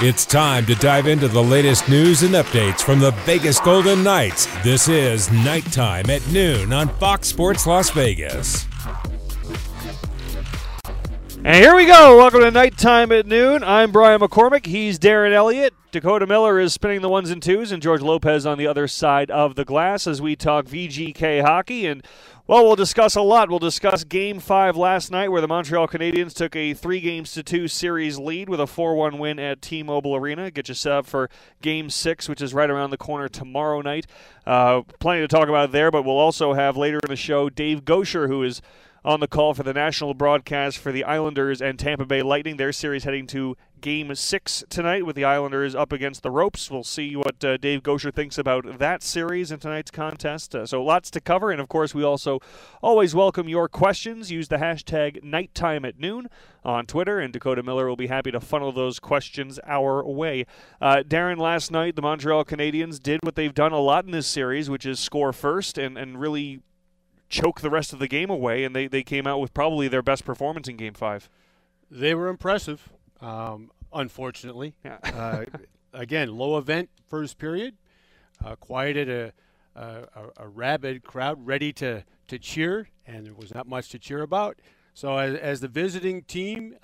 It's time to dive into the latest news and updates from the Vegas Golden Knights. This is Nighttime at Noon on Fox Sports Las Vegas. And here we go. Welcome to Nighttime at Noon. I'm Brian McCormack. He's Darren Eliot. Dakota Miller is spinning the ones and twos, and George Lopez on the other side of the glass as we talk VGK hockey. And, well, we'll discuss a lot. We'll discuss Game 5 last night, where the Montreal Canadiens took a 3-2 series lead with a 4-1 win at T-Mobile Arena. Get you set up for Game 6, which is right around the corner tomorrow night. Plenty to talk about there, but we'll also have later in the show Dave Goucher, who is on the call for the national broadcast for the Islanders and Tampa Bay Lightning. Their series heading to Game 6 tonight with the Islanders up against the ropes. We'll see what Dave Goucher thinks about that series and tonight's contest. So lots to cover. And, of course, we also always welcome your questions. Use the hashtag #NightimeAtNoon on Twitter, and Dakota Miller will be happy to funnel those questions our way. Darren, last night the Montreal Canadiens did what they've done a lot in this series, which is score first and really choke the rest of the game away, and they came out with probably their best performance in Game 5. They were impressive, unfortunately. Yeah. Again, low event first period, quieted a rabid crowd ready to cheer, and there was not much to cheer about. So as the visiting team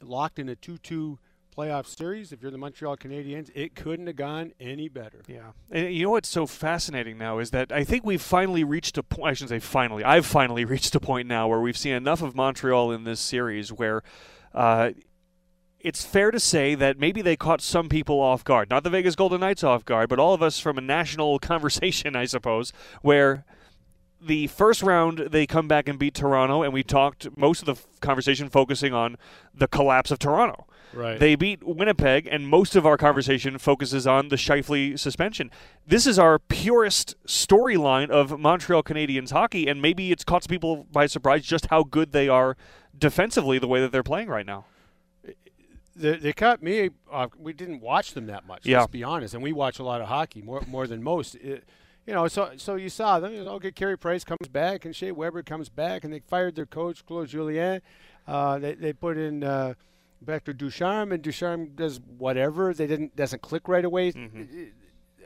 locked in a 2-2 playoff series, if you're the Montreal Canadiens, it couldn't have gone any better. Yeah. And you know what's so fascinating now is that I think we've finally reached a point, I shouldn't say finally, I've finally reached a point now where we've seen enough of Montreal in this series where it's fair to say that maybe they caught some people off guard. Not the Vegas Golden Knights off guard, but all of us from a national conversation, I suppose, where the first round, they come back and beat Toronto, and we talked most of the conversation focusing on the collapse of Toronto. Right. They beat Winnipeg, and most of our conversation focuses on the Scheifele suspension. This is our purest storyline of Montreal Canadiens hockey, and maybe it's caught people by surprise just how good they are defensively the way that they're playing right now. They caught me off. We didn't watch them that much, yeah. Let's be honest, and we watch a lot of hockey, more than most. You know, so you saw them. Okay, Carey Price comes back, and Shea Weber comes back, and they fired their coach, Claude Julien. They put in back to Ducharme, and Ducharme does whatever. They doesn't click right away. Mm-hmm.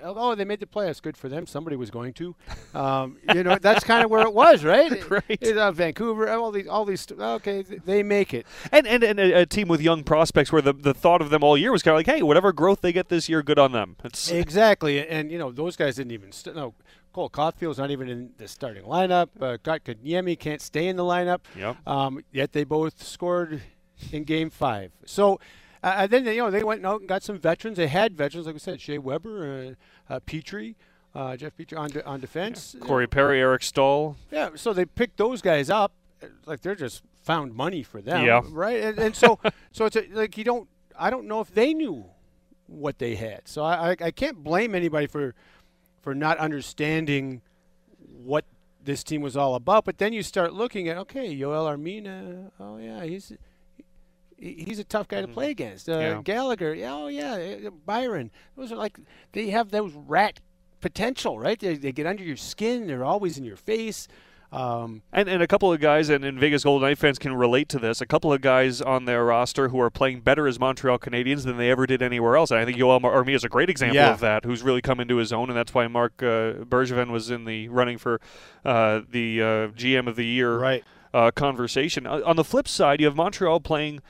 Although they made the playoffs, good for them. Somebody was going to. You know, that's kind of where it was, right? Right. Vancouver, all these. Okay, they make it. And a team with young prospects, where the thought of them all year was kind of like, hey, whatever growth they get this year, good on them. Exactly. And you know, those guys didn't even. No, Cole Caulfield's not even in the starting lineup. Kotkaniemi can't stay in the lineup. Yep. Yet they both scored in Game 5. So. And then they went out and got some veterans. They had veterans, like we said, Shea Weber, Jeff Petrie on defense. Yeah. Corey Perry, Eric Staal. Yeah, so they picked those guys up. Like, they're just found money for them, yeah. Right? And so it's like I don't know if they knew what they had. So I can't blame anybody for not understanding what this team was all about. But then you start looking at, okay, Joel Armia, oh, yeah, he's a tough guy to play against. Yeah. Gallagher, oh, yeah, Byron. Those are like, they have those rat potential, right? They get under your skin. They're always in your face. And a couple of guys, and Vegas Golden Knights fans can relate to this, a couple of guys on their roster who are playing better as Montreal Canadiens than they ever did anywhere else. And I think Joel Armia is a great example of that, who's really come into his own, and that's why Marc Bergevin was in the running for the GM of the Year conversation. On the flip side, you have Montreal playing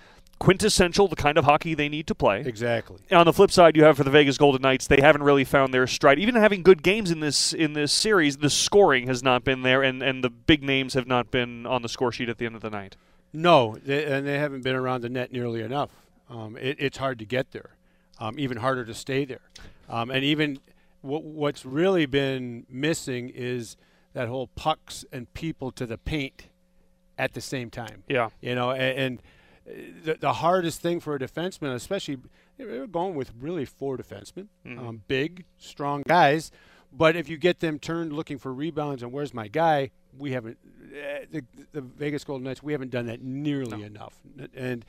quintessential, the kind of hockey they need to play. Exactly. And on the flip side, you have for the Vegas Golden Knights, they haven't really found their stride. Even having good games in this series, the scoring has not been there, and the big names have not been on the score sheet at the end of the night. No, they haven't been around the net nearly enough. It's hard to get there, even harder to stay there. And even what's really been missing is that whole pucks and people to the paint at the same time. Yeah. You know, and the hardest thing for a defenseman, especially they're going with really four defensemen, big, strong guys. But if you get them turned looking for rebounds and where's my guy, we haven't the Vegas Golden Knights, we haven't done that nearly enough. And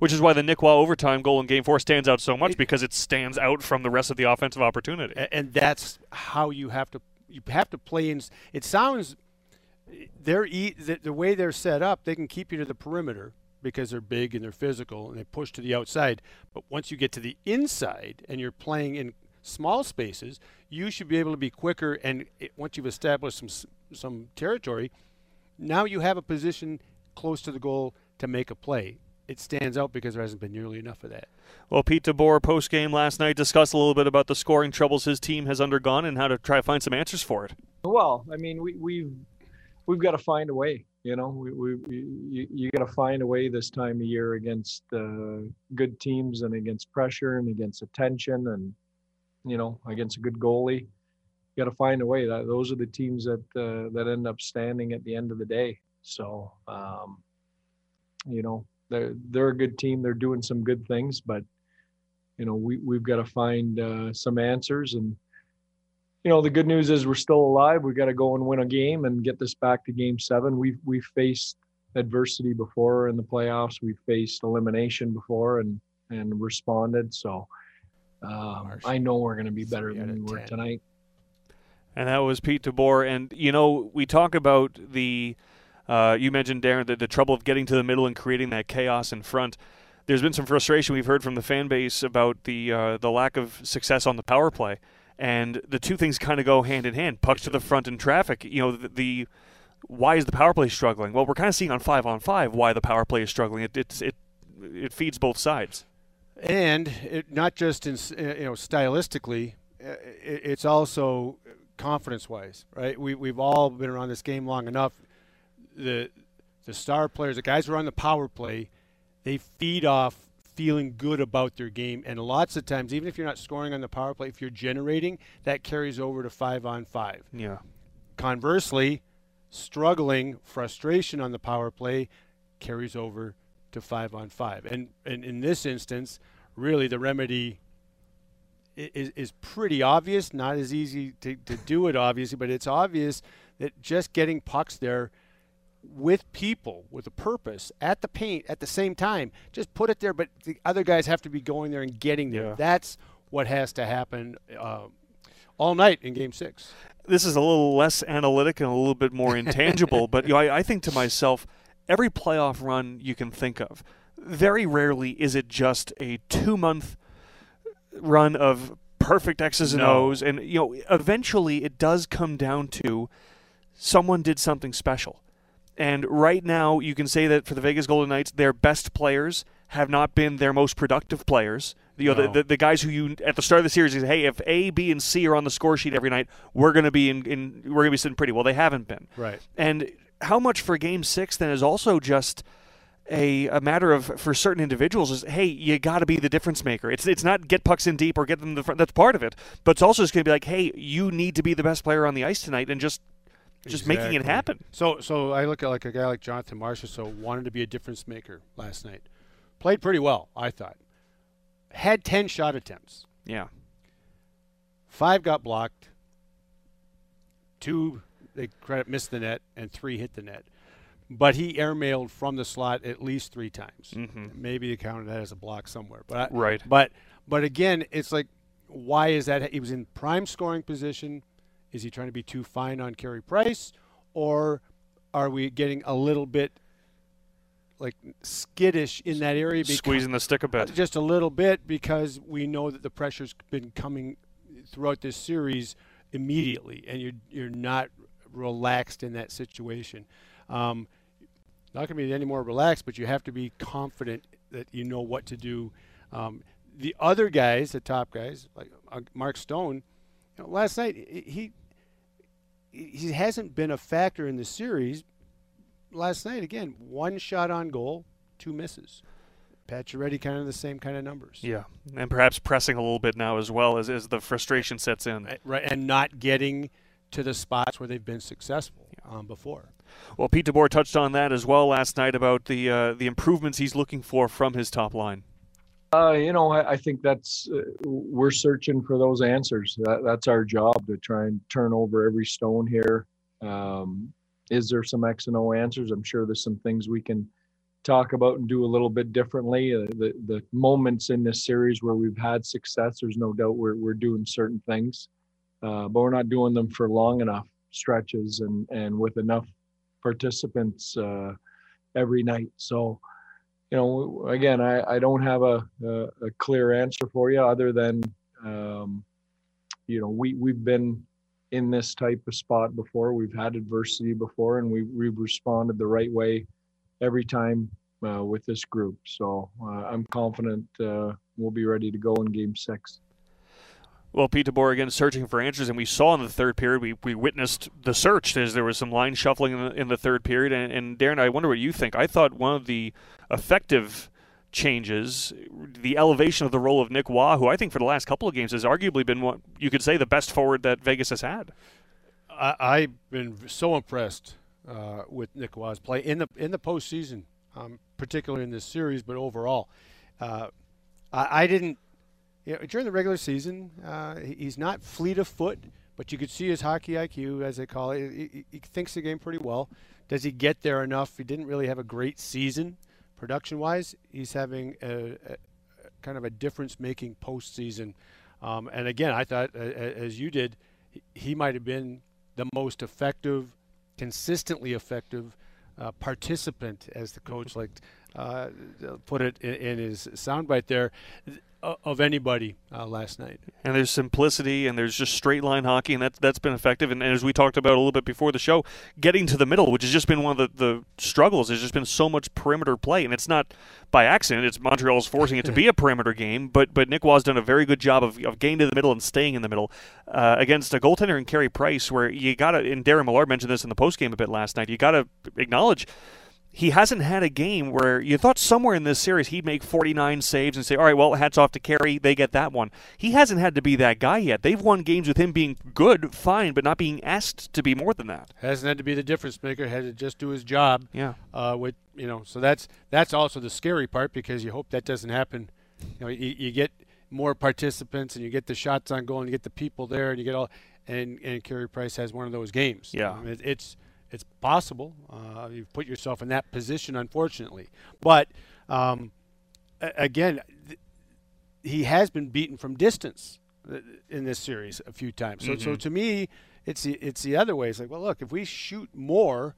which is why the Nick Waugh overtime goal in Game 4 stands out so much, because it stands out from the rest of the offensive opportunity. And that's how you have to play in. It sounds the way they're set up, they can keep you to the perimeter because they're big and they're physical and they push to the outside. But once you get to the inside and you're playing in small spaces, you should be able to be quicker. And once you've established some territory, now you have a position close to the goal to make a play. It stands out because there hasn't been nearly enough of that. Well, Pete DeBoer post-game last night discussed a little bit about the scoring troubles his team has undergone and how to try to find some answers for it. Well, I mean, we've got to find a way. You know, you got to find a way this time of year against good teams and against pressure and against attention and, you know, against a good goalie. You got to find a way. Those are the teams that end up standing at the end of the day. So, you know, they're a good team. They're doing some good things, but you know, we've got to find some answers. And you know, the good news is we're still alive. We've got to go and win a game and get this back to Game 7. We've faced adversity before in the playoffs. We've faced elimination before and responded. So I know we're going to be better than we were tonight. And that was Pete DeBoer. And you know, we talk about the. You mentioned, Darren, the trouble of getting to the middle and creating that chaos in front. There's been some frustration we've heard from the fan base about the lack of success on the power play, and the two things kind of go hand in hand: pucks to the front and traffic. You know, the why is the power play struggling? Well, we're kind of seeing on five why the power play is struggling. It feeds both sides, and it, not just in stylistically, it's also confidence-wise, right? We've all been around this game long enough. The star players, the guys who are on the power play, they feed off feeling good about their game. And lots of times, even if you're not scoring on the power play, if you're generating, that carries over to 5-on-5. Yeah. Conversely, struggling, frustration on the power play carries over to 5-on-5. And in this instance, really the remedy is pretty obvious. Not as easy to do it, obviously, but it's obvious that just getting pucks there with people, with a purpose, at the paint, at the same time. Just put it there, but the other guys have to be going there and getting there. Yeah. That's what has to happen all night in Game 6. This is a little less analytic and a little bit more intangible, but you know, I think to myself, every playoff run you can think of, very rarely is it just a 2-month run of perfect X's and O's. And you know, eventually it does come down to someone did something special. And right now, you can say that for the Vegas Golden Knights, their best players have not been their most productive players. You know, the guys who you at the start of the series, you say, hey, if A, B, and C are on the score sheet every night, we're going to be we're going to be sitting pretty. Well, they haven't been. Right. And how much for Game 6 then is also just a matter of, for certain individuals, is hey, you got to be the difference maker. It's not get pucks in deep or get them to the front. That's part of it. But it's also just going to be like, hey, you need to be the best player on the ice tonight and just making it happen. So I look at like a guy like Jonathan Marchessault, so wanted to be a difference maker last night. Played pretty well, I thought. Had 10 shot attempts. Yeah. 5 got blocked. 2 they missed the net, and 3 hit the net. But he airmailed from the slot at least 3 times. Mm-hmm. Maybe they counted that as a block somewhere. But right. But again, it's like, why is that? He was in prime scoring position. Is he trying to be too fine on Carey Price, or are we getting a little bit like skittish in that area? Squeezing the stick a bit. Just a little bit, because we know that the pressure's been coming throughout this series immediately, and you're not relaxed in that situation. Not going to be any more relaxed, but you have to be confident that you know what to do. The other guys, the top guys, like Mark Stone, you know, last night he hasn't been a factor in the series. Last night, again, 1 shot on goal, 2 misses. Pacioretty kind of the same kind of numbers. Yeah, and perhaps pressing a little bit now as well as the frustration sets in. Right, and not getting to the spots where they've been successful before. Well, Pete DeBoer touched on that as well last night about the improvements he's looking for from his top line. You know, I think that's we're searching for those answers. That's our job, to try and turn over every stone here. Is there some X and O answers? I'm sure there's some things we can talk about and do a little bit differently. The moments in this series where we've had success, there's no doubt we're doing certain things, but we're not doing them for long enough stretches and with enough participants every night. So you know, again, I don't have a clear answer for you other than, you know, we've been in this type of spot before. We've had adversity before, and we've responded the right way every time with this group. So I'm confident we'll be ready to go in Game 6. Well, Pete DeBoer again searching for answers, and we saw in the third period, we witnessed the search as there was some line shuffling in the third period. And Darren, I wonder what you think. I thought one of the effective changes, the elevation of the role of Nick Waugh, who I think for the last couple of games has arguably been what you could say the best forward that Vegas has had. I've been so impressed with Nick Waugh's play in the postseason, particularly in this series, but overall. I didn't. You know, during the regular season, he's not fleet of foot, but you could see his hockey IQ, as they call it. He thinks the game pretty well. Does he get there enough? He didn't really have a great season production-wise. He's having a kind of a difference-making postseason. And again, I thought, as you did, he might have been the most effective, consistently effective participant, as the coach liked put it in his soundbite there, of anybody last night. And there's simplicity, and there's just straight line hockey, and that's been effective. And as we talked about a little bit before the show, getting to the middle, which has just been one of the struggles. There's just been so much perimeter play, and it's not by accident. It's Montreal's forcing it to be a perimeter game, but Nick Waugh's done a very good job of getting to the middle and staying in the middle against a goaltender in Carey Price, where you got to, and Darren Millard mentioned this in the postgame a bit last night, you got to acknowledge he hasn't had a game where you thought somewhere in this series he'd make 49 saves and say, all right, well, hats off to Carey, they get that one. He hasn't had to be that guy yet. They've won games with him being good, fine, but not being asked to be more than that. Hasn't had to be the difference maker, had to just do his job. Yeah. With, you know, so that's also the scary part, because you hope that doesn't happen. You know, you get more participants and you get the shots on goal and you get the people there and you get all, and Carey Price has one of those games. Yeah. I mean, it's possible. You've put yourself in that position, unfortunately. But, again, he has been beaten from distance in this series a few times. So, so to me, it's the other way. It's like, well, look, if we shoot more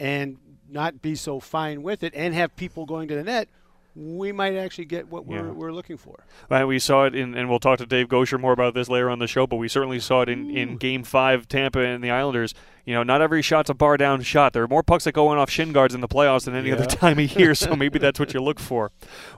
and not be so fine with it and have people going to the net, we might actually get what we're looking for. Right, we saw it in, and we'll talk to Dave Goucher more about this later on the show, but we certainly saw it in Game 5, Tampa and the Islanders. You know, not every shot's a bar-down shot. There are more pucks that go in off shin guards in the playoffs than any other time of year, so maybe that's what you look for.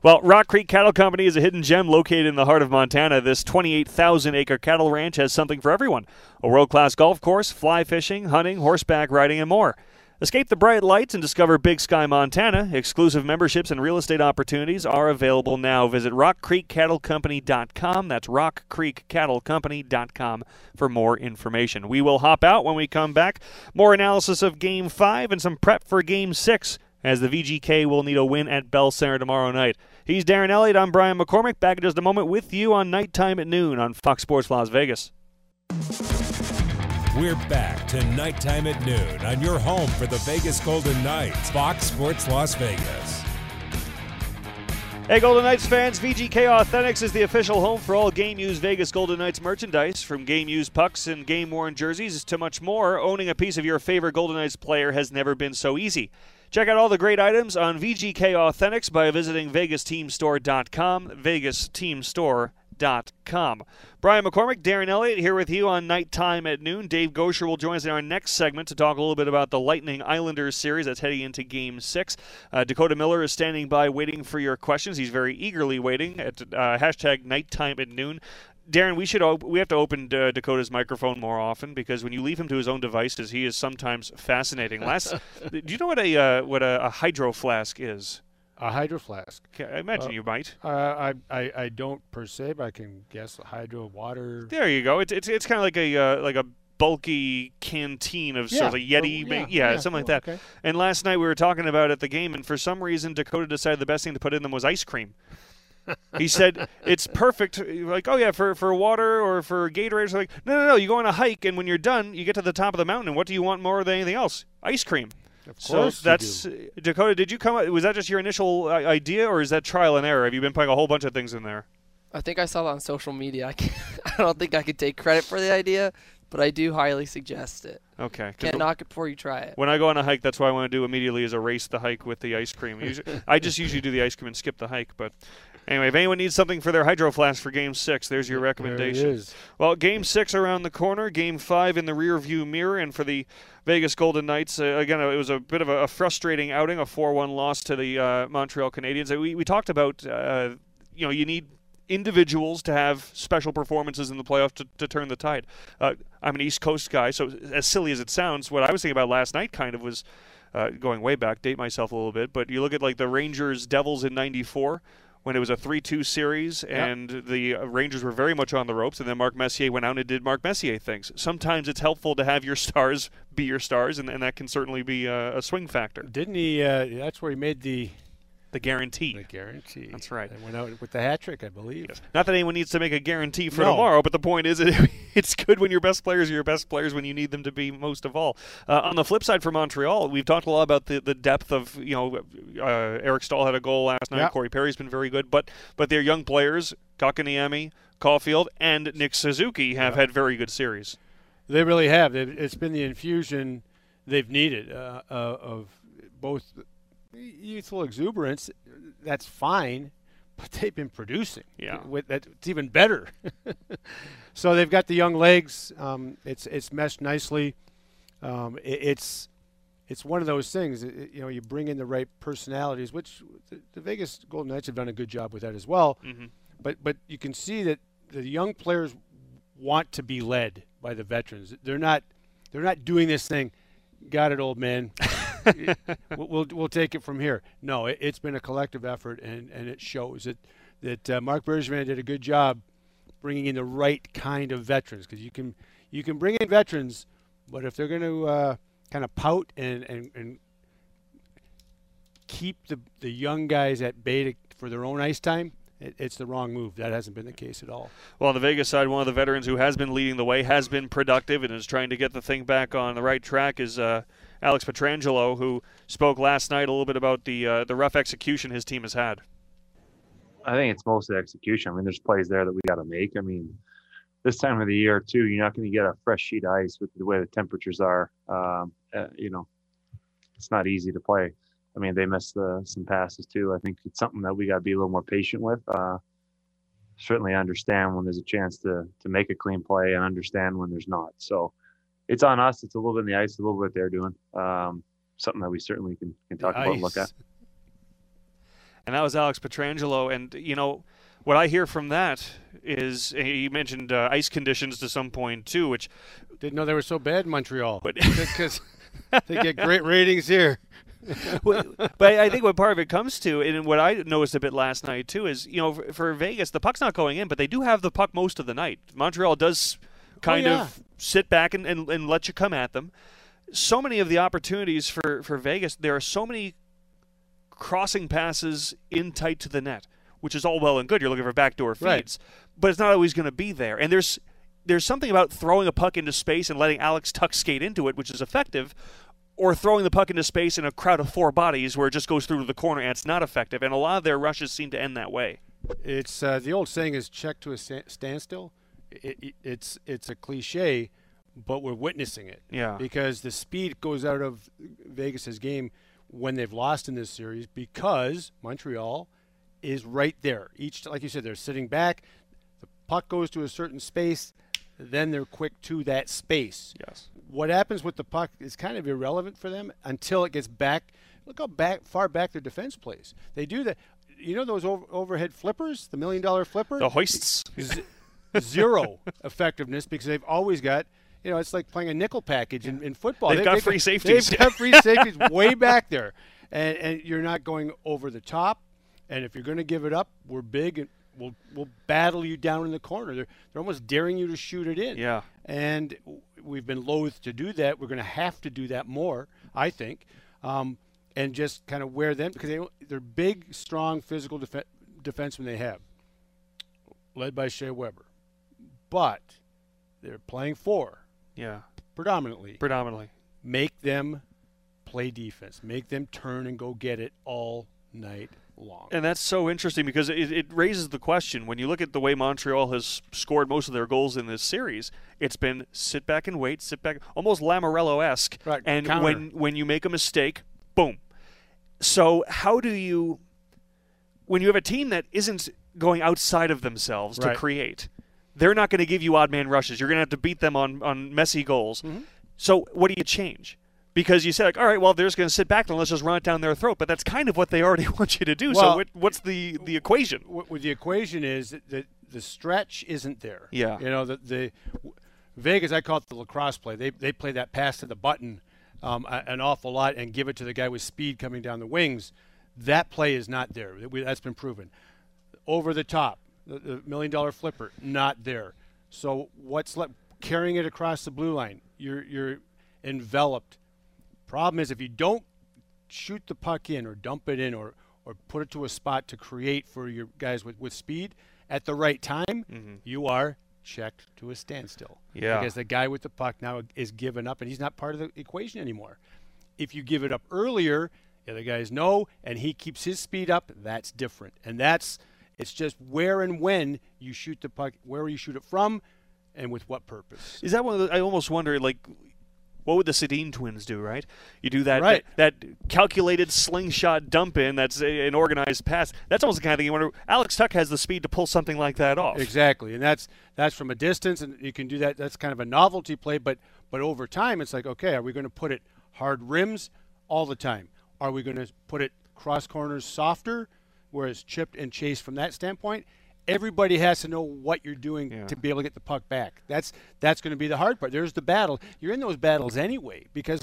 Well, Rock Creek Cattle Company is a hidden gem located in the heart of Montana. This 28,000-acre cattle ranch has something for everyone. A world-class golf course, fly fishing, hunting, horseback riding, and more. Escape the bright lights and discover Big Sky, Montana. Exclusive memberships and real estate opportunities are available now. Visit rockcreekcattlecompany.com. That's rockcreekcattlecompany.com for more information. We will hop out when we come back. More analysis of Game 5 and some prep for Game 6 as the VGK will need a win at Bell Center tomorrow night. He's Darren Elliott. I'm Brian McCormack. Back in just a moment with you on Nighttime at Noon on Fox Sports Las Vegas. We're back to Nighttime at Noon on your home for the Vegas Golden Knights, Fox Sports Las Vegas. Hey, Golden Knights fans, VGK Authentics is the official home for all Game Used Vegas Golden Knights merchandise, from game used pucks and game worn jerseys to much more. Owning a piece of your favorite Golden Knights player has never been so easy. Check out all the great items on VGK Authentics by visiting vegasteamstore.com, vegasteamstore.com. Brian McCormack, Darren Elliott here with you on Nighttime at Noon. Dave Goucher will join us in our next segment to talk a little bit about the Lightning Islanders series that's heading into Game 6. Dakota Miller is standing by waiting for your questions. He's very eagerly waiting at hashtag Nighttime at Noon. Darren, we have to open Dakota's microphone more often, because when you leave him to his own devices, he is sometimes fascinating. Do you know what a hydro flask is? A hydro flask. I imagine you might. I don't per se, but I can guess hydro water. There you go. It's kind of like a bulky canteen of sort of Yeti, something like that. Okay. And last night we were talking about it at the game, and for some reason Dakota decided the best thing to put in them was ice cream. He said it's perfect, like, oh yeah, for water or for Gatorade or something. No, you go on a hike, and when you're done, you get to the top of the mountain, and what do you want more than anything else? Ice cream. Of course. So that's Dakota. Did you come up? Was that just your initial idea, or is that trial and error? Have you been putting a whole bunch of things in there? I think I saw that on social media. I don't think I could take credit for the idea, but I do highly suggest it. Okay. Can't knock it before you try it. When I go on a hike, that's what I want to do immediately is erase the hike with the ice cream. I just usually do the ice cream and skip the hike. But anyway, if anyone needs something for their Hydro Flask for Game 6, there's your recommendation. There it is. Well, Game 6 around the corner, Game 5 in the rearview mirror. And for the Vegas Golden Knights, again, it was a bit of a frustrating outing, a 4-1 loss to the Montreal Canadiens. We talked about, you know, you need individuals to have special performances in the playoffs to turn the tide. I'm an East Coast guy, so as silly as it sounds, what I was thinking about last night kind of was going way back, date myself a little bit, but you look at like the Rangers-Devils in '94 when it was a 3-2 series, and the Rangers were very much on the ropes, and then Marc Messier went out and did Marc Messier things. Sometimes it's helpful to have your stars be your stars, and that can certainly be a swing factor. Didn't he that's where he made the guarantee. The guarantee. That's right. They went out with the hat trick, I believe. Yes. Not that anyone needs to make a guarantee for tomorrow, but the point is it's good when your best players are your best players when you need them to be most of all. On the flip side for Montreal, we've talked a lot about the depth of, you know, Eric Staal had a goal last night. Corey Perry's been very good. But their young players, Kotkaniemi, Caulfield, and Nick Suzuki have had very good series. They really have. It's been the infusion they've needed of both – youthful exuberance, that's fine, but they've been producing. Yeah, it's even better. So they've got the young legs. It's meshed nicely. It's one of those things. You know, you bring in the right personalities, which the Vegas Golden Knights have done a good job with that as well. Mm-hmm. But you can see that the young players want to be led by the veterans. They're not doing this thing. Got it, old man. we'll take it from here. No, it's been a collective effort, and it shows that Marc Bergevin did a good job bringing in the right kind of veterans, because you can bring in veterans, but if they're going to kind of pout and keep the young guys at bay for their own ice time, it's the wrong move. That hasn't been the case at all. Well, on the Vegas side, one of the veterans who has been leading the way, has been productive, and is trying to get the thing back on the right track is Alex Pietrangelo, who spoke last night a little bit about the rough execution his team has had. I think it's mostly execution. I mean, there's plays there that we got to make. I mean, this time of the year, too, you're not going to get a fresh sheet of ice with the way the temperatures are. You know, it's not easy to play. I mean, they missed some passes, too. I think it's something that we got to be a little more patient with. Certainly understand when there's a chance to make a clean play and understand when there's not. So it's on us. It's a little bit in the ice, a little bit they're doing. Something that we certainly can talk about and look at. And that was Alex Pietrangelo. And, you know, what I hear from that is he mentioned ice conditions to some point, too, which – didn't know they were so bad in Montreal. Because they get great ratings here. But I think what part of it comes to, and what I noticed a bit last night, too, is, you know, for Vegas, the puck's not going in, but they do have the puck most of the night. Montreal does kind of sit back and let you come at them. So many of the opportunities for Vegas, there are so many crossing passes in tight to the net, which is all well and good. You're looking for backdoor feeds. Right. But it's not always going to be there. And there's something about throwing a puck into space and letting Alex Tuck skate into it, which is effective, or throwing the puck into space in a crowd of four bodies where it just goes through to the corner and it's not effective. And a lot of their rushes seem to end that way. It's the old saying is check to a standstill. It's a cliche, but we're witnessing it. Yeah. Because the speed goes out of Vegas's game when they've lost in this series because Montreal is right there. Each, like you said, they're sitting back. The puck goes to a certain space. Then they're quick to that space. Yes. What happens with the puck is kind of irrelevant for them until it gets back. Look how far back their defense plays. They do that. You know those overhead flippers, the $1 million flipper? The hoists. Zero effectiveness because they've always got, you know, it's like playing a nickel package in football. They've got free safeties. They've got free safeties way back there. And you're not going over the top. And if you're going to give it up, we're big and we'll battle you down in the corner. They're almost daring you to shoot it in. Yeah. And we've been loath to do that. We're going to have to do that more, I think, and just kind of wear them because they're big, strong, physical defensemen they have, led by Shea Weber. But they're playing four. Yeah. Predominantly. Make them play defense. Make them turn and go get it all night long. And that's so interesting because it raises the question, when you look at the way Montreal has scored most of their goals in this series, it's been sit back and wait, sit back, almost Lamorello-esque. Right, and counter. When you make a mistake, boom. So how do you, when you have a team that isn't going outside of themselves to create, they're not going to give you odd man rushes. You're going to have to beat them on messy goals. Mm-hmm. So what do you change? Because you say, like, all right, well, they're just going to sit back and let's just run it down their throat. But that's kind of what they already want you to do. Well, so what's the equation? The equation is that the stretch isn't there. Yeah. You know, the Vegas, I call it the lacrosse play. They play that pass to the button an awful lot and give it to the guy with speed coming down the wings. That play is not there. That's been proven. Over the top, the million-dollar flipper, not there. So what's left? Carrying it across the blue line. You're enveloped. Problem is, if you don't shoot the puck in or dump it in or put it to a spot to create for your guys with speed at the right time, mm-hmm. you are checked to a standstill. Yeah. Because the guy with the puck now is given up, and he's not part of the equation anymore. If you give it up earlier, the other guys know, and he keeps his speed up, that's different. And it's just where and when you shoot the puck, where you shoot it from, and with what purpose. Is that one of the – I almost wonder, like – what would the Sedin twins do, right? You do that calculated slingshot dump in that's an organized pass. That's almost the kind of thing you wonder. Alex Tuck has the speed to pull something like that off. Exactly, and that's from a distance, and you can do that. That's kind of a novelty play, but over time it's like, okay, are we going to put it hard rims all the time? Are we going to put it cross corners softer, whereas chipped and chased from that standpoint? Everybody has to know what you're doing to be able to get the puck back. That's going to be the hard part. There's the battle. You're in those battles anyway because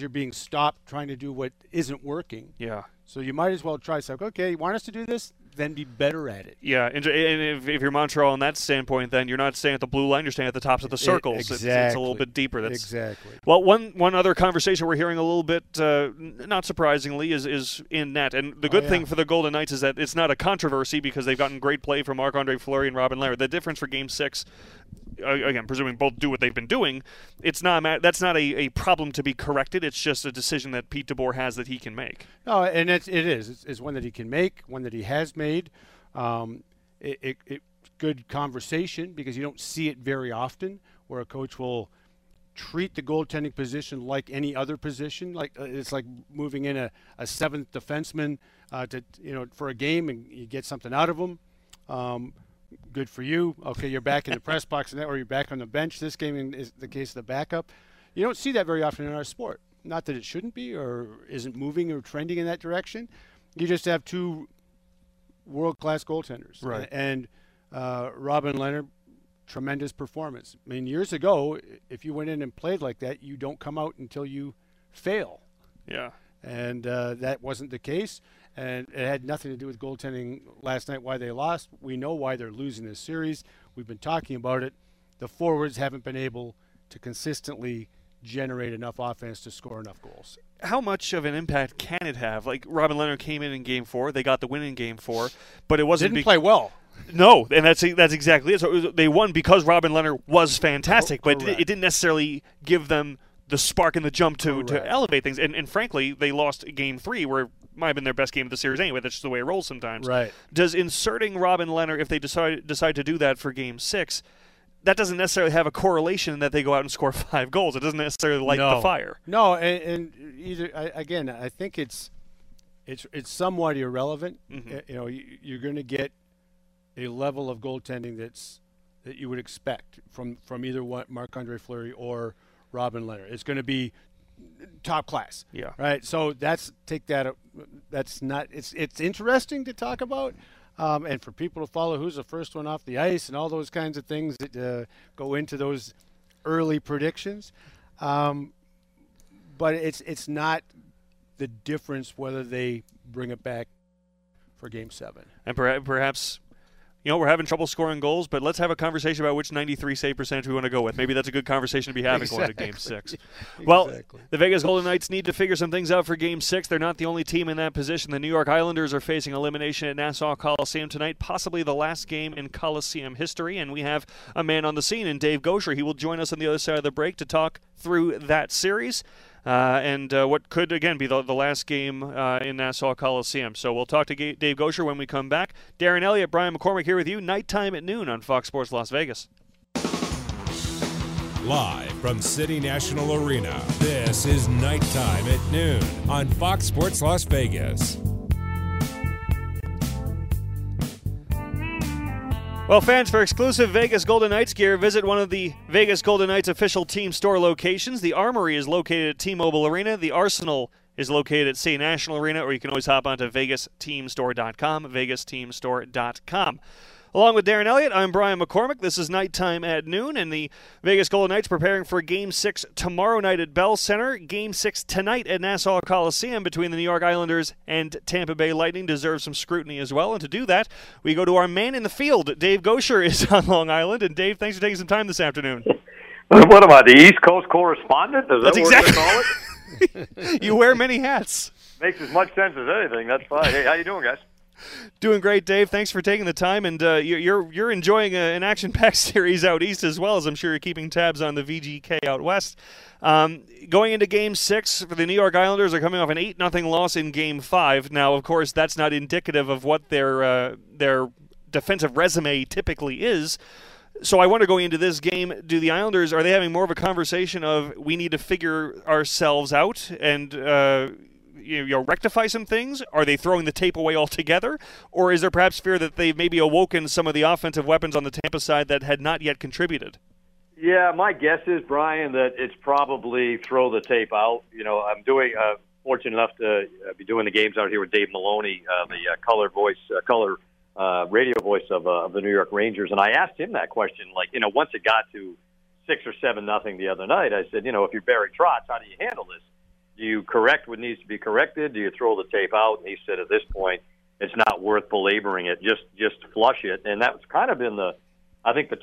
you're being stopped trying to do what isn't working. Yeah. So you might as well try something. Okay, you want us to do this? Then be better at it. Yeah, and if you're Montreal on that standpoint, then you're not staying at the blue line, you're staying at the tops of the circles. Exactly. It's a little bit deeper. Exactly. Well, one other conversation we're hearing a little bit, not surprisingly, is in net. And the good thing for the Golden Knights is that it's not a controversy because they've gotten great play from Marc-Andre Fleury and Robin Lehner. The difference for Game 6, again, presuming both do what they've been doing, that's not a problem to be corrected. It's just a decision that Pete DeBoer has that he can make. No, and it is. It's one that he can make, one that he has made. Good conversation because you don't see it very often where a coach will treat the goaltending position like any other position. Like it's like moving in a seventh defenseman for a game and you get something out of them. Good for you. Okay, you're back in the press box or you're back on the bench. This game is the case of the backup. You don't see that very often in our sport. Not that it shouldn't be or isn't moving or trending in that direction. You just have two world-class goaltenders, right? And Robin Lehner, tremendous performance. I mean, years ago, if you went in and played like that, you don't come out until you fail. Yeah, and that wasn't the case, and it had nothing to do with goaltending last night. Why they lost, we know why they're losing this series. We've been talking about it. The forwards haven't been able to consistently generate enough offense to score enough goals. How much of an impact can it have? Like Robin Lehner came in Game 4, they got the win in Game 4, but it wasn't didn't play well. No, and that's exactly it. So they won because Robin Lehner was fantastic, but it didn't necessarily give them the spark and the jump to elevate things. And frankly, they lost Game 3, where it might have been their best game of the series anyway. That's just the way it rolls sometimes. Right? Does inserting Robin Lehner, if they decide to do that for Game 6? That doesn't necessarily have a correlation that they go out and score 5 goals. It doesn't necessarily light the fire. No, and either again, I think it's somewhat irrelevant. Mm-hmm. You know, you're going to get a level of goaltending that you would expect from either one, Marc-Andre Fleury or Robin Lehner. It's going to be top class. Yeah. Right. So it's interesting to talk about. And for people to follow who's the first one off the ice and all those kinds of things that go into those early predictions. But it's not the difference whether they bring it back for Game 7. And perhaps, you know, we're having trouble scoring goals, but let's have a conversation about which 93 save percentage we want to go with. Maybe that's a good conversation to be having going to Game 6. Exactly. Well, the Vegas Golden Knights need to figure some things out for Game 6. They're not the only team in that position. The New York Islanders are facing elimination at Nassau Coliseum tonight, possibly the last game in Coliseum history, and we have a man on the scene in Dave Goucher. He will join us on the other side of the break to talk through that series. and what could, again, be the last game in Nassau Coliseum. So we'll talk to Dave Goucher when we come back. Darren Eliot, Brian McCormack here with you. Nighttime at Noon on Fox Sports Las Vegas. Live from City National Arena, this is Nighttime at Noon on Fox Sports Las Vegas. Well, fans, for exclusive Vegas Golden Knights gear, visit one of the Vegas Golden Knights official team store locations. The Armory is located at T-Mobile Arena. The Arsenal is located at City National Arena, or you can always hop onto vegasteamstore.com, vegasteamstore.com. Along with Darren Eliot, I'm Brian McCormack. This is Nighttime at Noon, and the Vegas Golden Knights preparing for Game 6 tomorrow night at Bell Center. Game 6 tonight at Nassau Coliseum between the New York Islanders and Tampa Bay Lightning deserves some scrutiny as well. And to do that, we go to our man in the field. Dave Goucher is on Long Island. And, Dave, thanks for taking some time this afternoon. What am I, the East Coast correspondent? Is that what you call it? You wear many hats. Makes as much sense as anything. That's fine. Hey, how you doing, guys? Doing great, Dave. Thanks for taking the time, and you're enjoying an action-packed series out east as well, as I'm sure you're keeping tabs on the VGK out west. Going into Game 6, for the New York Islanders are coming off an 8-0 loss in Game 5. Now, of course, that's not indicative of what their defensive resume typically is. So I wonder, going into this game, do the Islanders, are they having more of a conversation of, we need to figure ourselves out and rectify some things? Are they throwing the tape away altogether? Or is there perhaps fear that they've maybe awoken some of the offensive weapons on the Tampa side that had not yet contributed? Yeah, my guess is, Brian, that it's probably throw the tape out. You know, I'm fortunate enough to be doing the games out here with Dave Maloney, the radio voice of the New York Rangers. And I asked him that question, once it got to 6 or 7-0 the other night, I said, if you're Barry Trotz, how do you handle this? Do you correct what needs to be corrected? Do you throw the tape out? And he said, at this point, it's not worth belaboring it. Just flush it. And that's kind of been the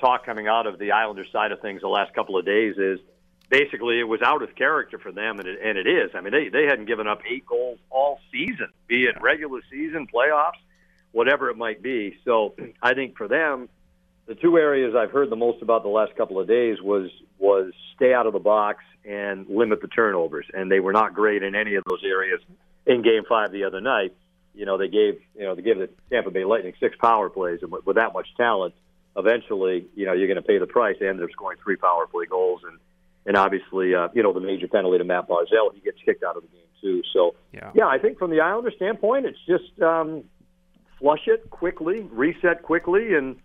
talk coming out of the Islander side of things the last couple of days is basically it was out of character for them, and it is. I mean, they hadn't given up 8 goals all season, be it regular season, playoffs, whatever it might be. So I think for them, the two areas I've heard the most about the last couple of days was stay out of the box and limit the turnovers, and they were not great in any of those areas in Game 5 the other night. They gave the Tampa Bay Lightning 6 power plays, and with that much talent, eventually you're going to pay the price. They ended up scoring 3 power play goals, and obviously the major penalty to Matt Barzal, he gets kicked out of the game too. So yeah, I think from the Islander standpoint, it's just flush it quickly, reset quickly, and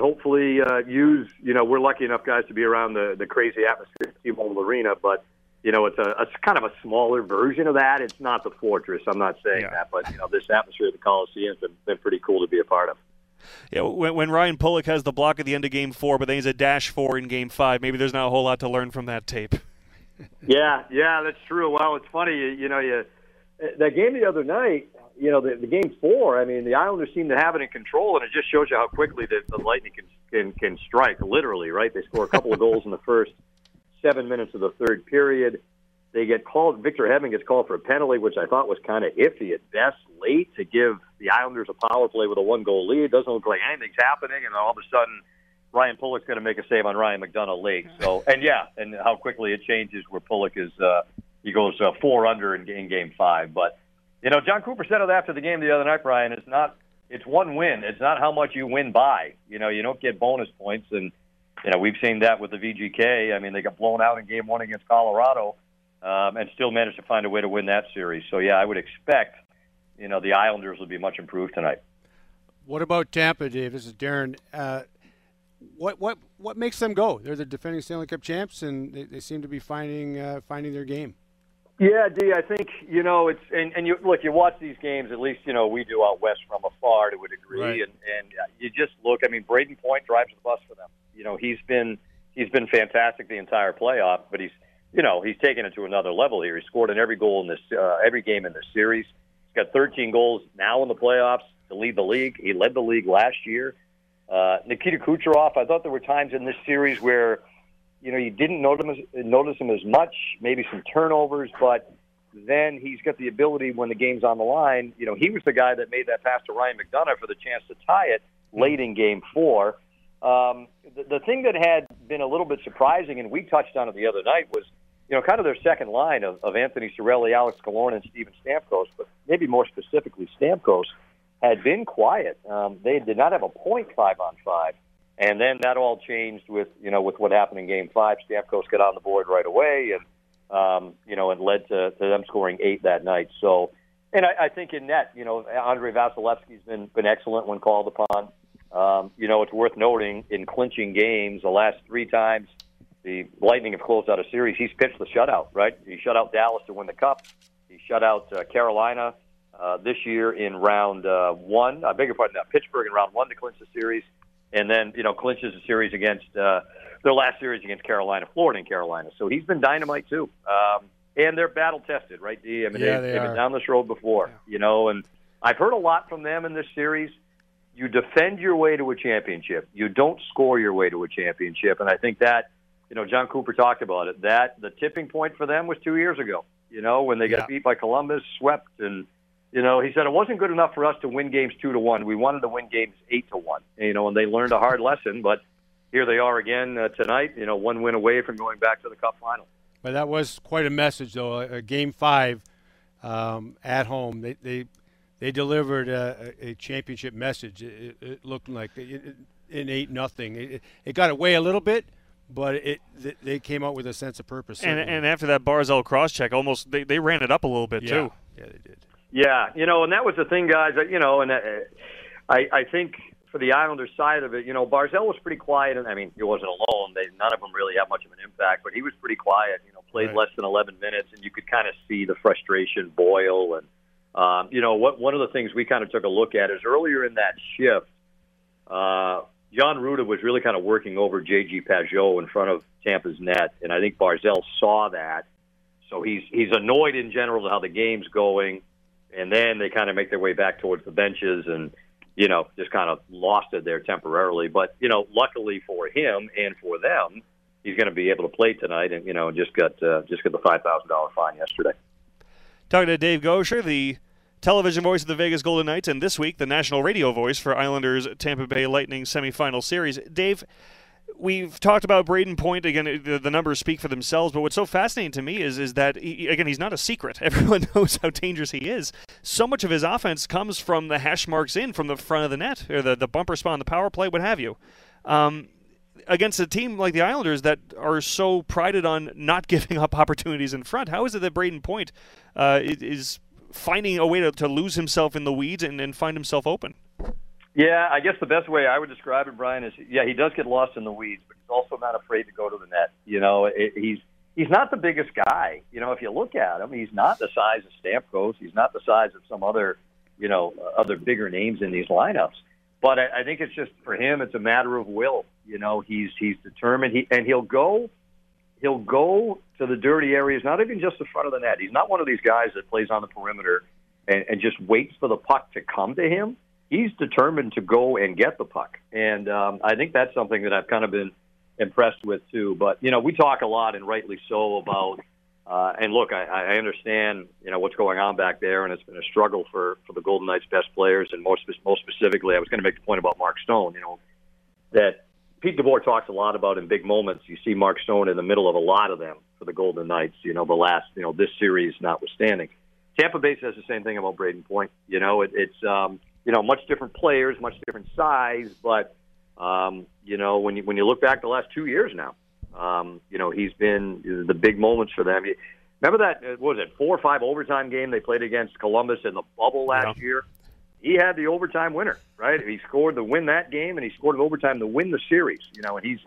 hopefully use, we're lucky enough, guys, to be around the crazy atmosphere at T-Mobile Arena, but, it's a kind of a smaller version of that. It's not the Fortress. I'm not saying that, but, this atmosphere at the Coliseum has been pretty cool to be a part of. Yeah, when Ryan Pulock has the block at the end of Game 4, but then he's a -4 in Game 5, maybe there's not a whole lot to learn from that tape. yeah, that's true. Well, it's funny, that game the other night, the Game 4, I mean, the Islanders seem to have it in control, and it just shows you how quickly the Lightning can strike, literally, right? They score a couple of goals in the first 7 minutes of the third period. They get called, Victor Hedman gets called for a penalty, which I thought was kind of iffy at best, late to give the Islanders a power play with a 1-goal lead. Doesn't look like anything's happening, and all of a sudden, Ryan Pulock's going to make a save on Ryan McDonough late. So, and how quickly it changes where Pulock is, he goes 4 under in Game 5, but John Cooper said it after the game the other night, Brian, it's one win. It's not how much you win by. You don't get bonus points. And, we've seen that with the VGK. I mean, they got blown out in Game 1 against Colorado and still managed to find a way to win that series. So, I would expect, the Islanders will be much improved tonight. What about Tampa, Dave? This is Darren. What makes them go? They're the defending Stanley Cup champs, and they seem to be finding their game. Yeah, D, I think, it's – and you look, you watch these games, at least, we do out west from afar to a degree, right. And you just look. I mean, Brayden Point drives the bus for them. He's been fantastic the entire playoff, but he's taken it to another level here. He scored in every goal in this every game in this series. He's got 13 goals now in the playoffs to lead the league. He led the league last year. Nikita Kucherov, I thought there were times in this series where – you didn't notice him as much, maybe some turnovers, but then he's got the ability when the game's on the line. He was the guy that made that pass to Ryan McDonough for the chance to tie it late in Game 4. The thing that had been a little bit surprising, and we touched on it the other night, was you know, kind of their second line of Anthony Cirelli, Alex Killorn, and Steven Stamkos, but maybe more specifically Stamkos, had been quiet. They did not have a point 5-on-5, and then that all changed with what happened in Game 5. Stamkos got on the board right away, and and led to them scoring 8 that night. So, and I think in net, Andre Vasilevsky's been excellent when called upon. It's worth noting in clinching games, the last 3 times the Lightning have closed out a series, he's pitched the shutout, right? He shut out Dallas to win the Cup. He shut out Carolina this year in round one. I beg your pardon, Pittsburgh in round one to clinch the series. And then, clinches the series against their last series against Carolina, Florida and Carolina. So he's been dynamite, too. And they're battle-tested, right, D? I mean, they've been down this road before, and I've heard a lot from them in this series. You defend your way to a championship. You don't score your way to a championship. And I think that, John Cooper talked about it, that the tipping point for them was 2 years ago, when they got beat by Columbus, swept. And, he said it wasn't good enough for us to win games 2-1. We wanted to win games 8-1, and they learned a hard lesson. But here they are again tonight, one win away from going back to the Cup final. But that was quite a message, though. Game 5 at home, they delivered a championship message. It looked like in 8-0. It got away a little bit, but they came out with a sense of purpose. And after that Barzal cross-check, almost they ran it up a little bit too. Yeah, they did. Yeah, and that was the thing, guys. I think for the Islanders side of it, Barzal was pretty quiet. And I mean, he wasn't alone. None of them really had much of an impact, but he was pretty quiet. Played less than 11 minutes, and you could kind of see the frustration boil and. One of the things we kind of took a look at is earlier in that shift, Jan Ruda was really kind of working over J.G. Pageau in front of Tampa's net, and I think Barzal saw that. So he's annoyed in general to how the game's going, and then they kind of make their way back towards the benches and, just kind of lost it there temporarily. But, luckily for him and for them, he's going to be able to play tonight and, just got the $5,000 fine yesterday. Talking to Dave Goucher, the television voice of the Vegas Golden Knights, and this week the national radio voice for Islanders Tampa Bay Lightning semifinal series. Dave, we've talked about Brayden Point. Again, the numbers speak for themselves, but what's so fascinating to me is that, he's not a secret. Everyone knows how dangerous he is. So much of his offense comes from the hash marks in from the front of the net, or the bumper spot on the power play, what have you. Against a team like the Islanders that are so prided on not giving up opportunities in front, how is it that Brayden Point is finding a way to lose himself in the weeds and find himself open? Yeah, I guess the best way I would describe it, Brian, is, he does get lost in the weeds, but he's also not afraid to go to the net. He's not the biggest guy. If you look at him, he's not the size of Stamkos. He's not the size of some other, other bigger names in these lineups. But I think it's just, for him, it's a matter of will. He's determined. He'll go to the dirty areas, not even just the front of the net. He's not one of these guys that plays on the perimeter and just waits for the puck to come to him. He's determined to go and get the puck. And I think that's something that I've kind of been impressed with, too. But, we talk a lot, and rightly so, about and look, I understand, what's going on back there, and it's been a struggle for the Golden Knights' best players, and most specifically, I was going to make the point about Mark Stone, that Pete DeBoer talks a lot about in big moments. You see Mark Stone in the middle of a lot of them for the Golden Knights, the last, this series notwithstanding. Tampa Bay says the same thing about Brayden Point. It's much different players, much different size, but, when you look back the last 2 years now, he's been the big moments for them. Remember that, what was it, 4 or 5 overtime game they played against Columbus in the bubble last year? He had the overtime winner, right? He scored to win that game, and he scored in overtime to win the series. And he's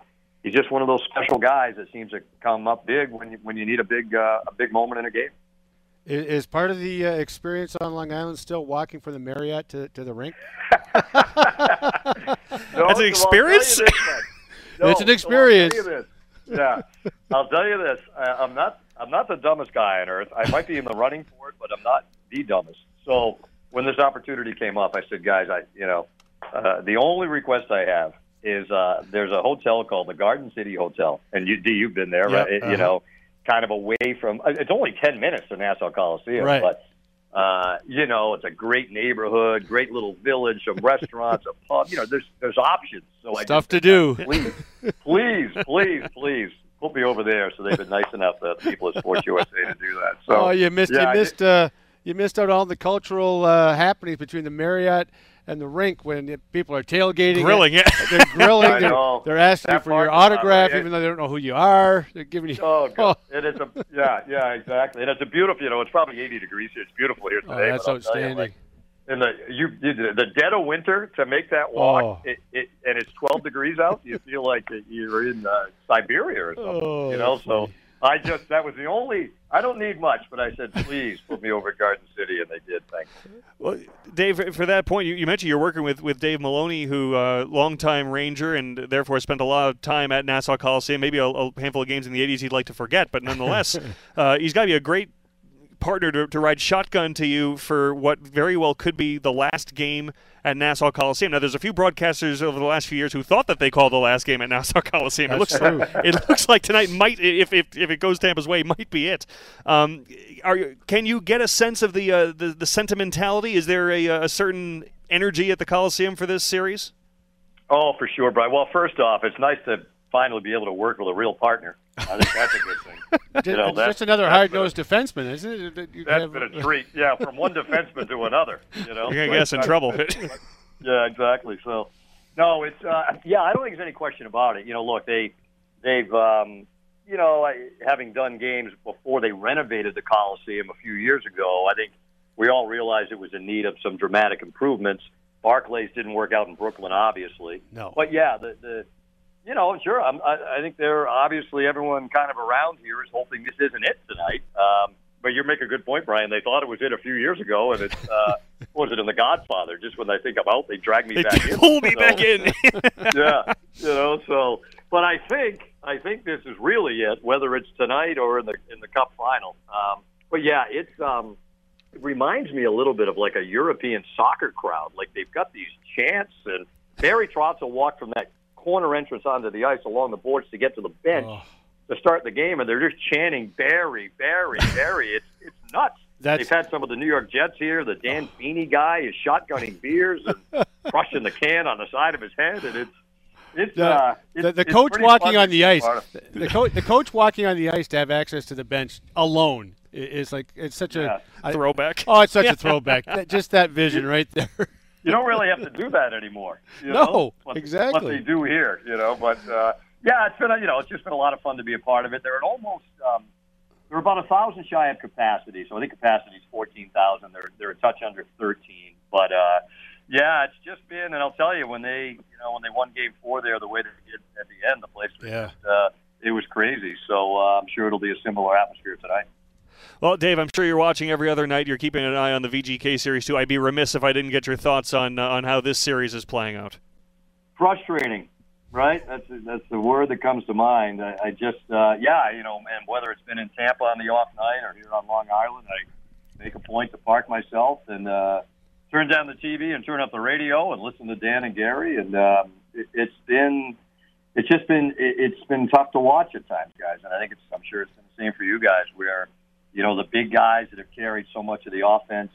just one of those special guys that seems to come up big when you need a big moment in a game. Is part of the experience on Long Island still walking from the Marriott to the rink? That's an experience? It's an experience. Yeah, I'll tell you this. I'm not the dumbest guy on earth. I might be in the running for it, but I'm not the dumbest. So when this opportunity came up, I said, guys, the only request I have is there's a hotel called the Garden City Hotel, and you've been there, right? Yep, kind of away from. It's only 10 minutes to Nassau Coliseum, right? But it's a great neighborhood, great little village, some restaurants, a pub. There's options. So stuff to do. Please, please, please, please we'll be over there. So they've been nice enough, the people at Sports USA, to do that. So you missed out on all the cultural happenings between the Marriott and the rink when people are tailgating. Grilling it. They're grilling. They're asking you for your autograph, even though they don't know who you are. They're giving you. It is a, yeah, exactly. And it's a beautiful, it's probably 80 degrees here. It's beautiful here today. Oh, that's outstanding. And the dead of winter, to make that walk, and it's 12 degrees out, you feel like you're in Siberia or something, so that was the only, I don't need much, but I said, please put me over at Garden City, and they did, thanks. Well, Dave, for that point, you mentioned you're working with Dave Maloney, who longtime Ranger, and therefore spent a lot of time at Nassau Coliseum, maybe a handful of games in the 80s he'd like to forget, but nonetheless, he's got to be a great partner to ride shotgun to you for what very well could be the last game at Nassau Coliseum. Now, there's a few broadcasters over the last few years who thought that they called the last game at Nassau Coliseum. It looks like tonight might, if it goes Tampa's way, might be it. Can you get a sense of the sentimentality? Is there a certain energy at the Coliseum for this series? Oh, for sure, Brian. Well, first off, it's nice to finally be able to work with a real partner. I think that's a good thing. That's another hard-nosed defenseman, isn't it? That's been a treat, from one defenseman to another. You're going to get us in trouble. Yeah, exactly. So, no, it's I don't think there's any question about it. Look, they've having done games before they renovated the Coliseum a few years ago, I think we all realized it was in need of some dramatic improvements. Barclays didn't work out in Brooklyn, obviously. No. But, yeah, sure. I think they're obviously everyone kind of around here is hoping this isn't it tonight. But you make a good point, Brian. They thought it was it a few years ago, and it's what was it in The Godfather? Just when I think I'm out, they drag me back in. They pull me back in. Yeah, So, but I think this is really it, whether it's tonight or in the Cup final. But yeah, it reminds me a little bit of like a European soccer crowd. Like they've got these chants, and Barry Trotz will walk from that corner entrance onto the ice along the boards to get to the bench to start the game, and they're just chanting Barry, Barry, Barry. It's nuts. They've had some of the New York Jets here. The Dan Feeney guy is shotgunning beers and crushing the can on the side of his head, and it's coach walking on the ice. The coach walking on the ice to have access to the bench alone is like it's such a throwback. It's such a throwback. Just that vision right there. You don't really have to do that anymore. Exactly. What they do here, But, it's been, it's just been a lot of fun to be a part of it. They're at almost, they're about 1,000 shy of capacity. So I think capacity is 14,000. They're a touch under 13. But, it's just been, and I'll tell you, when they won Game 4 there, the way they did at the end, the place was it was crazy. So I'm sure it'll be a similar atmosphere tonight. Well, Dave, I'm sure you're watching every other night. You're keeping an eye on the VGK series, too. I'd be remiss if I didn't get your thoughts on how this series is playing out. Frustrating, right? That's the word that comes to mind. I just, and whether it's been in Tampa on the off night or here on Long Island, I make a point to park myself and turn down the TV and turn up the radio and listen to Dan and Gary. And it's been tough to watch at times, guys. And I'm sure it's been the same for you guys where, the big guys that have carried so much of the offense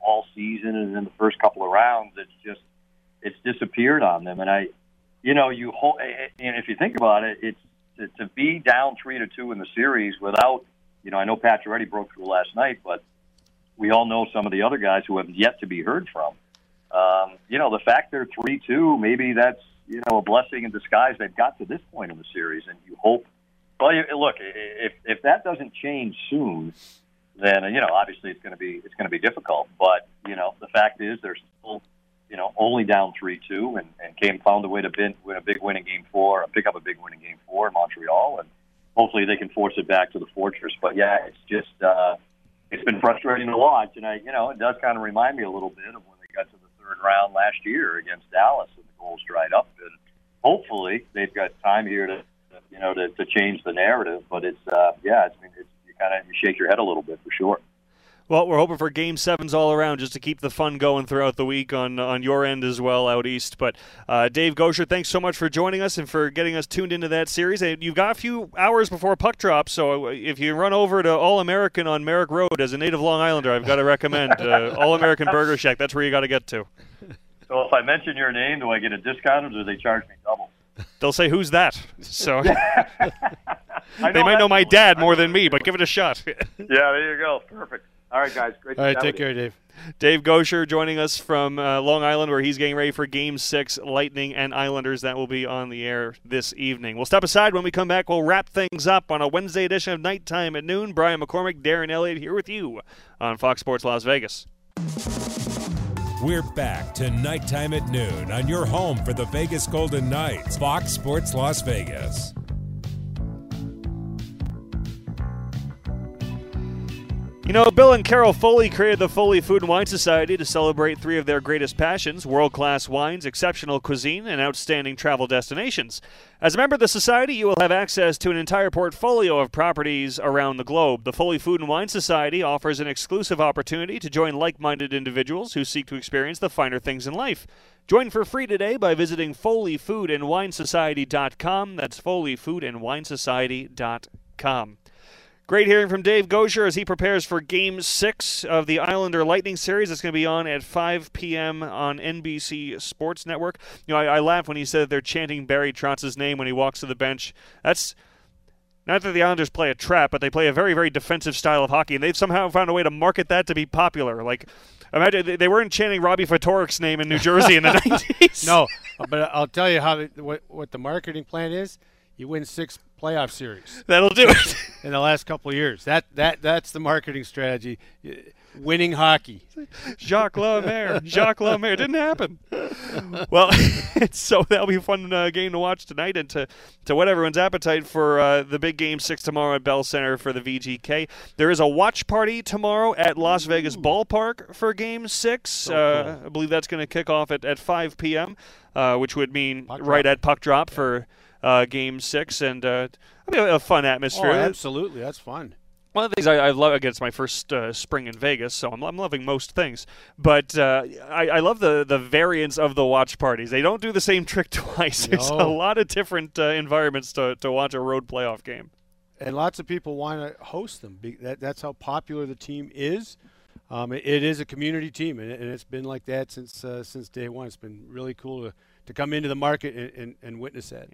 all season and in the first couple of rounds, it's disappeared on them. And if you think about it, it's to be down 3-2 in the series without, I know Pacioretty broke through last night, but we all know some of the other guys who have yet to be heard from. The fact they're 3-2, maybe that's, a blessing in disguise they've got to this point in the series. And you hope. Well, look, if that doesn't change soon, then obviously it's going to be difficult. But the fact is they're still only down 3-2, and found a way to win a big win in Game 4, pick up a big win in Game 4 in Montreal, and hopefully they can force it back to the fortress. But yeah, it's just it's been frustrating to watch, and it does kind of remind me a little bit of when they got to the third round last year against Dallas and the goals dried up. And hopefully they've got time here to. To change the narrative, but you kind of shake your head a little bit for sure. Well, we're hoping for Game 7s all around just to keep the fun going throughout the week on your end as well out east. But Dave Goucher, thanks so much for joining us and for getting us tuned into that series. And you've got a few hours before puck drop, so if you run over to All American on Merrick Road, as a native Long Islander, I've got to recommend All American Burger Shack. That's where you got to get to. So if I mention your name, do I get a discount or do they charge me double? They'll say, who's that? So They might know my dad more than me, but give it a shot. Yeah, there you go. Perfect. All right, guys. Great. All right, take care, Dave. Dave Goucher joining us from Long Island, where he's getting ready for Game 6, Lightning and Islanders. That will be on the air this evening. We'll step aside. When we come back, we'll wrap things up on a Wednesday edition of Nighttime at Noon. Brian McCormack, Darren Elliott here with you on Fox Sports Las Vegas. We're back to Nighttime at Noon on your home for the Vegas Golden Knights, Fox Sports Las Vegas. You know, Bill and Carol Foley created the Foley Food and Wine Society to celebrate three of their greatest passions: world-class wines, exceptional cuisine, and outstanding travel destinations. As a member of the Society, you will have access to an entire portfolio of properties around the globe. The Foley Food and Wine Society offers an exclusive opportunity to join like-minded individuals who seek to experience the finer things in life. Join for free today by visiting foleyfoodandwinesociety.com. That's foleyfoodandwinesociety.com. Great hearing from Dave Goucher as he prepares for Game 6 of the Islander Lightning Series. It's going to be on at 5 p.m. on NBC Sports Network. You know, I laugh when he said they're chanting Barry Trotz's name when he walks to the bench. That's not that the Islanders play a trap, but they play a very, very defensive style of hockey, and they've somehow found a way to market that to be popular. Like, imagine they weren't chanting Robbie Ftoryk's name in New Jersey in the 90s. No, but I'll tell you how what the marketing plan is. You win 6 playoff series. That'll do it. In the last couple of years. That's the marketing strategy. Winning hockey. Jacques Lemaire. Didn't happen. Well, so that'll be a fun game to watch tonight, and to whet everyone's appetite for the big Game 6 tomorrow at Bell Center for the VGK. There is a watch party tomorrow at Las Vegas Ballpark for Game 6. So cool. I believe that's going to kick off at 5 p.m., which would mean at puck drop for Game 6, and I mean, a fun atmosphere. Oh, absolutely. That's fun. One of the things I love, again, it's my first spring in Vegas, so I'm loving most things. But I love the variance of the watch parties. They don't do the same trick twice. No. There's a lot of different environments to watch a road playoff game. And lots of people want to host them. That's how popular the team is. It is a community team, and it's been like that since day one. It's been really cool to come into the market and witness that.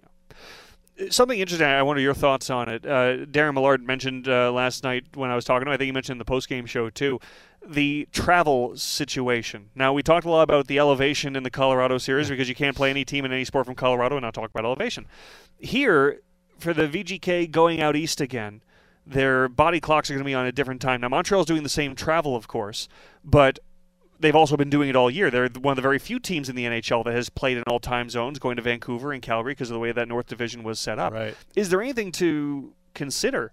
Something interesting, I wonder your thoughts on it. Darren Millard mentioned last night when I was talking to him, I think he mentioned in the post-game show too, the travel situation. Now, we talked a lot about the elevation in the Colorado series because you can't play any team in any sport from Colorado and not talk about elevation. Here, for the VGK going out east again, their body clocks are going to be on a different time. Now, Montreal's doing the same travel, of course, but they've also been doing it all year. They're one of the very few teams in the NHL that has played in all time zones, going to Vancouver and Calgary because of the way that North Division was set up. Right. Is there anything to consider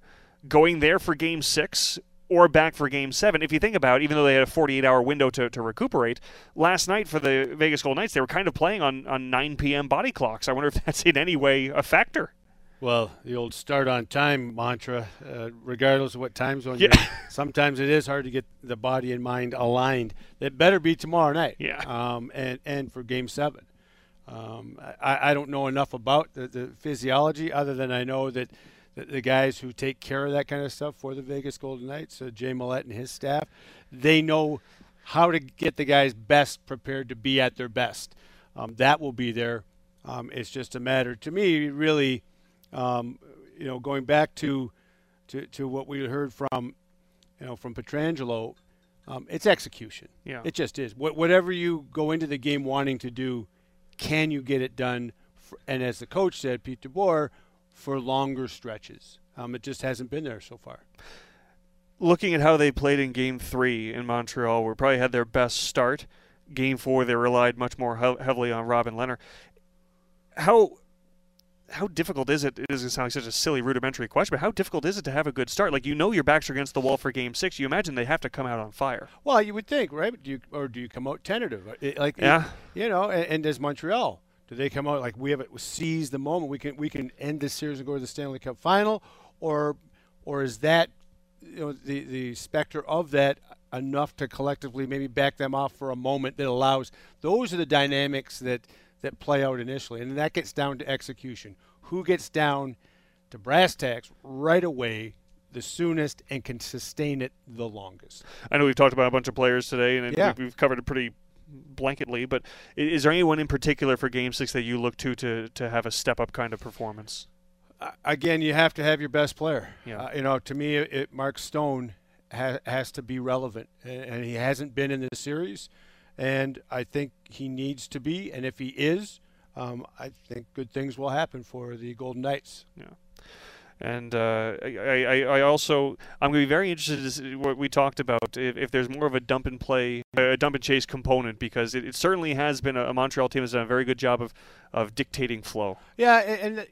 going there for Game 6 or back for Game 7? If you think about it, even though they had a 48-hour window to recuperate, last night for the Vegas Golden Knights, they were kind of playing on 9 p.m. body clocks. I wonder if that's in any way a factor. Well, the old start on time mantra, regardless of what time zone you're in, sometimes it is hard to get the body and mind aligned. That better be tomorrow night. Yeah. And for Game 7. I don't know enough about the physiology other than I know that the guys who take care of that kind of stuff for the Vegas Golden Knights, Jay Millett and his staff, they know how to get the guys best prepared to be at their best. That will be there. It's just a matter, to me, really – going back to what we heard from Pietrangelo, it's execution. Yeah. It just is. Whatever you go into the game wanting to do, can you get it done? And as the coach said, Pete DeBoer, for longer stretches. It just hasn't been there so far. Looking at how they played in Game 3 in Montreal, where probably had their best start. Game 4, they relied much more heavily on Robin Lehner. How difficult is it? It doesn't sound like such a silly, rudimentary question, but how difficult is it to have a good start? Like, your backs are against the wall for Game 6. You imagine they have to come out on fire. Well, you would think, right? Do you come out tentative? And there's Montreal. Do they come out like we seize the moment? We can end this series and go to the Stanley Cup Final, or is that the specter of that enough to collectively maybe back them off for a moment that allows? Those are the dynamics that play out initially, and that gets down to execution. Who gets down to brass tacks right away the soonest and can sustain it the longest? I know we've talked about a bunch of players today, and we've covered it pretty blanketly, but is there anyone in particular for Game 6 that you look to have a step-up kind of performance? Again, you have to have your best player. Yeah. To me, Mark Stone has to be relevant, and he hasn't been in this series, and I think he needs to be. And if he is, I think good things will happen for the Golden Knights. Yeah. And I'm going to be very interested to see what we talked about, if there's more of a dump and chase component, because it certainly has been a Montreal team has done a very good job of dictating flow. Yeah, and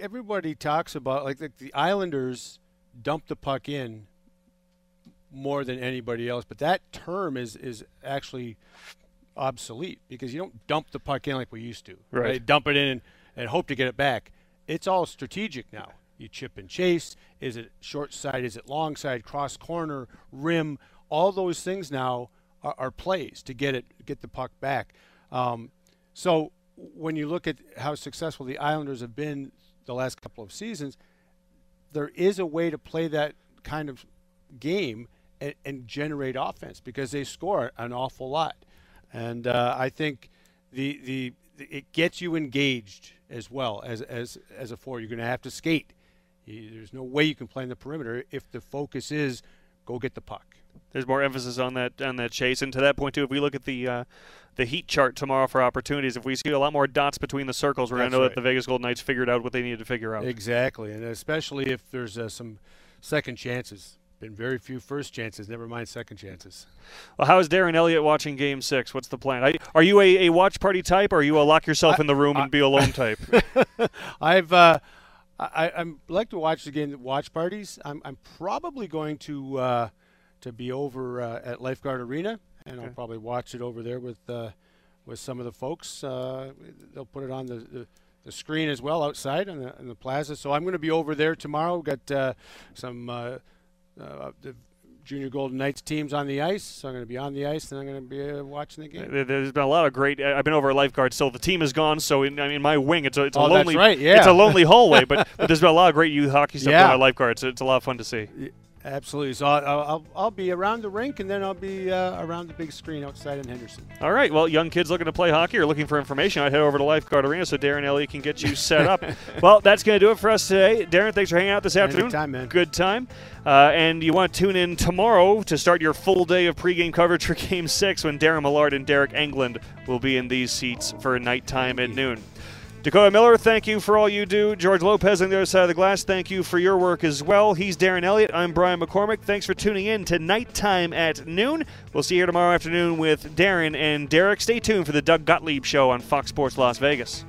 everybody talks about like the Islanders dump the puck in more than anybody else, but that term is actually obsolete, because you don't dump the puck in like we used to. Right. They dump it in and hope to get it back. It's all strategic now. You chip and chase. Is it short side? Is it long side? Cross corner, rim. All those things now are plays to get the puck back. So when you look at how successful the Islanders have been the last couple of seasons, there is a way to play that kind of game and generate offense, because they score an awful lot. And I think it gets you engaged as well as a four. You're going to have to skate. There's no way you can play in the perimeter if the focus is go get the puck. There's more emphasis on that chase. And to that point, too, if we look at the heat chart tomorrow for opportunities, if we see a lot more dots between the circles, we're going to know that the Vegas Golden Knights figured out what they needed to figure out. Exactly, and especially if there's some second chances. Been very few first chances, never mind second chances. Well, how is Darren Eliot watching Game 6? What's the plan? Are you a watch party type, or are you a lock yourself in the room and be alone type? I'm like to watch the game at watch parties. I'm probably going to be over at Lifeguard Arena, and I'll probably watch it over there with some of the folks. They'll put it on the screen as well outside in the plaza. So I'm going to be over there tomorrow. We've got some. The Junior Golden Knights teams on the ice, so I'm going to be on the ice, and I'm going to be watching the game. There's been a lot of great. I've been over at Lifeguard, so the team is gone. So in my wing, it's a lonely, that's right, yeah. It's a lonely hallway. But there's been a lot of great youth hockey stuff going on at Lifeguard, so it's a lot of fun to see. Yeah, absolutely. So I'll be around the rink, and then I'll be around the big screen outside in Henderson. All right. Well, young kids looking to play hockey or looking for information, I'd head over to Lifeguard Arena so Darren Elliott can get you set up. Well, that's going to do it for us today. Darren, thanks for hanging out this afternoon. Anytime, man. Good time. And you want to tune in tomorrow to start your full day of pregame coverage for Game 6, when Darren Millard and Derek Englund will be in these seats for Nighttime at Noon. Dakota Miller, thank you for all you do. George Lopez on the other side of the glass, thank you for your work as well. He's Darren Eliot. I'm Brian McCormack. Thanks for tuning in to Nighttime at Noon. We'll see you here tomorrow afternoon with Darren and Derek. Stay tuned for the Doug Gottlieb Show on Fox Sports Las Vegas.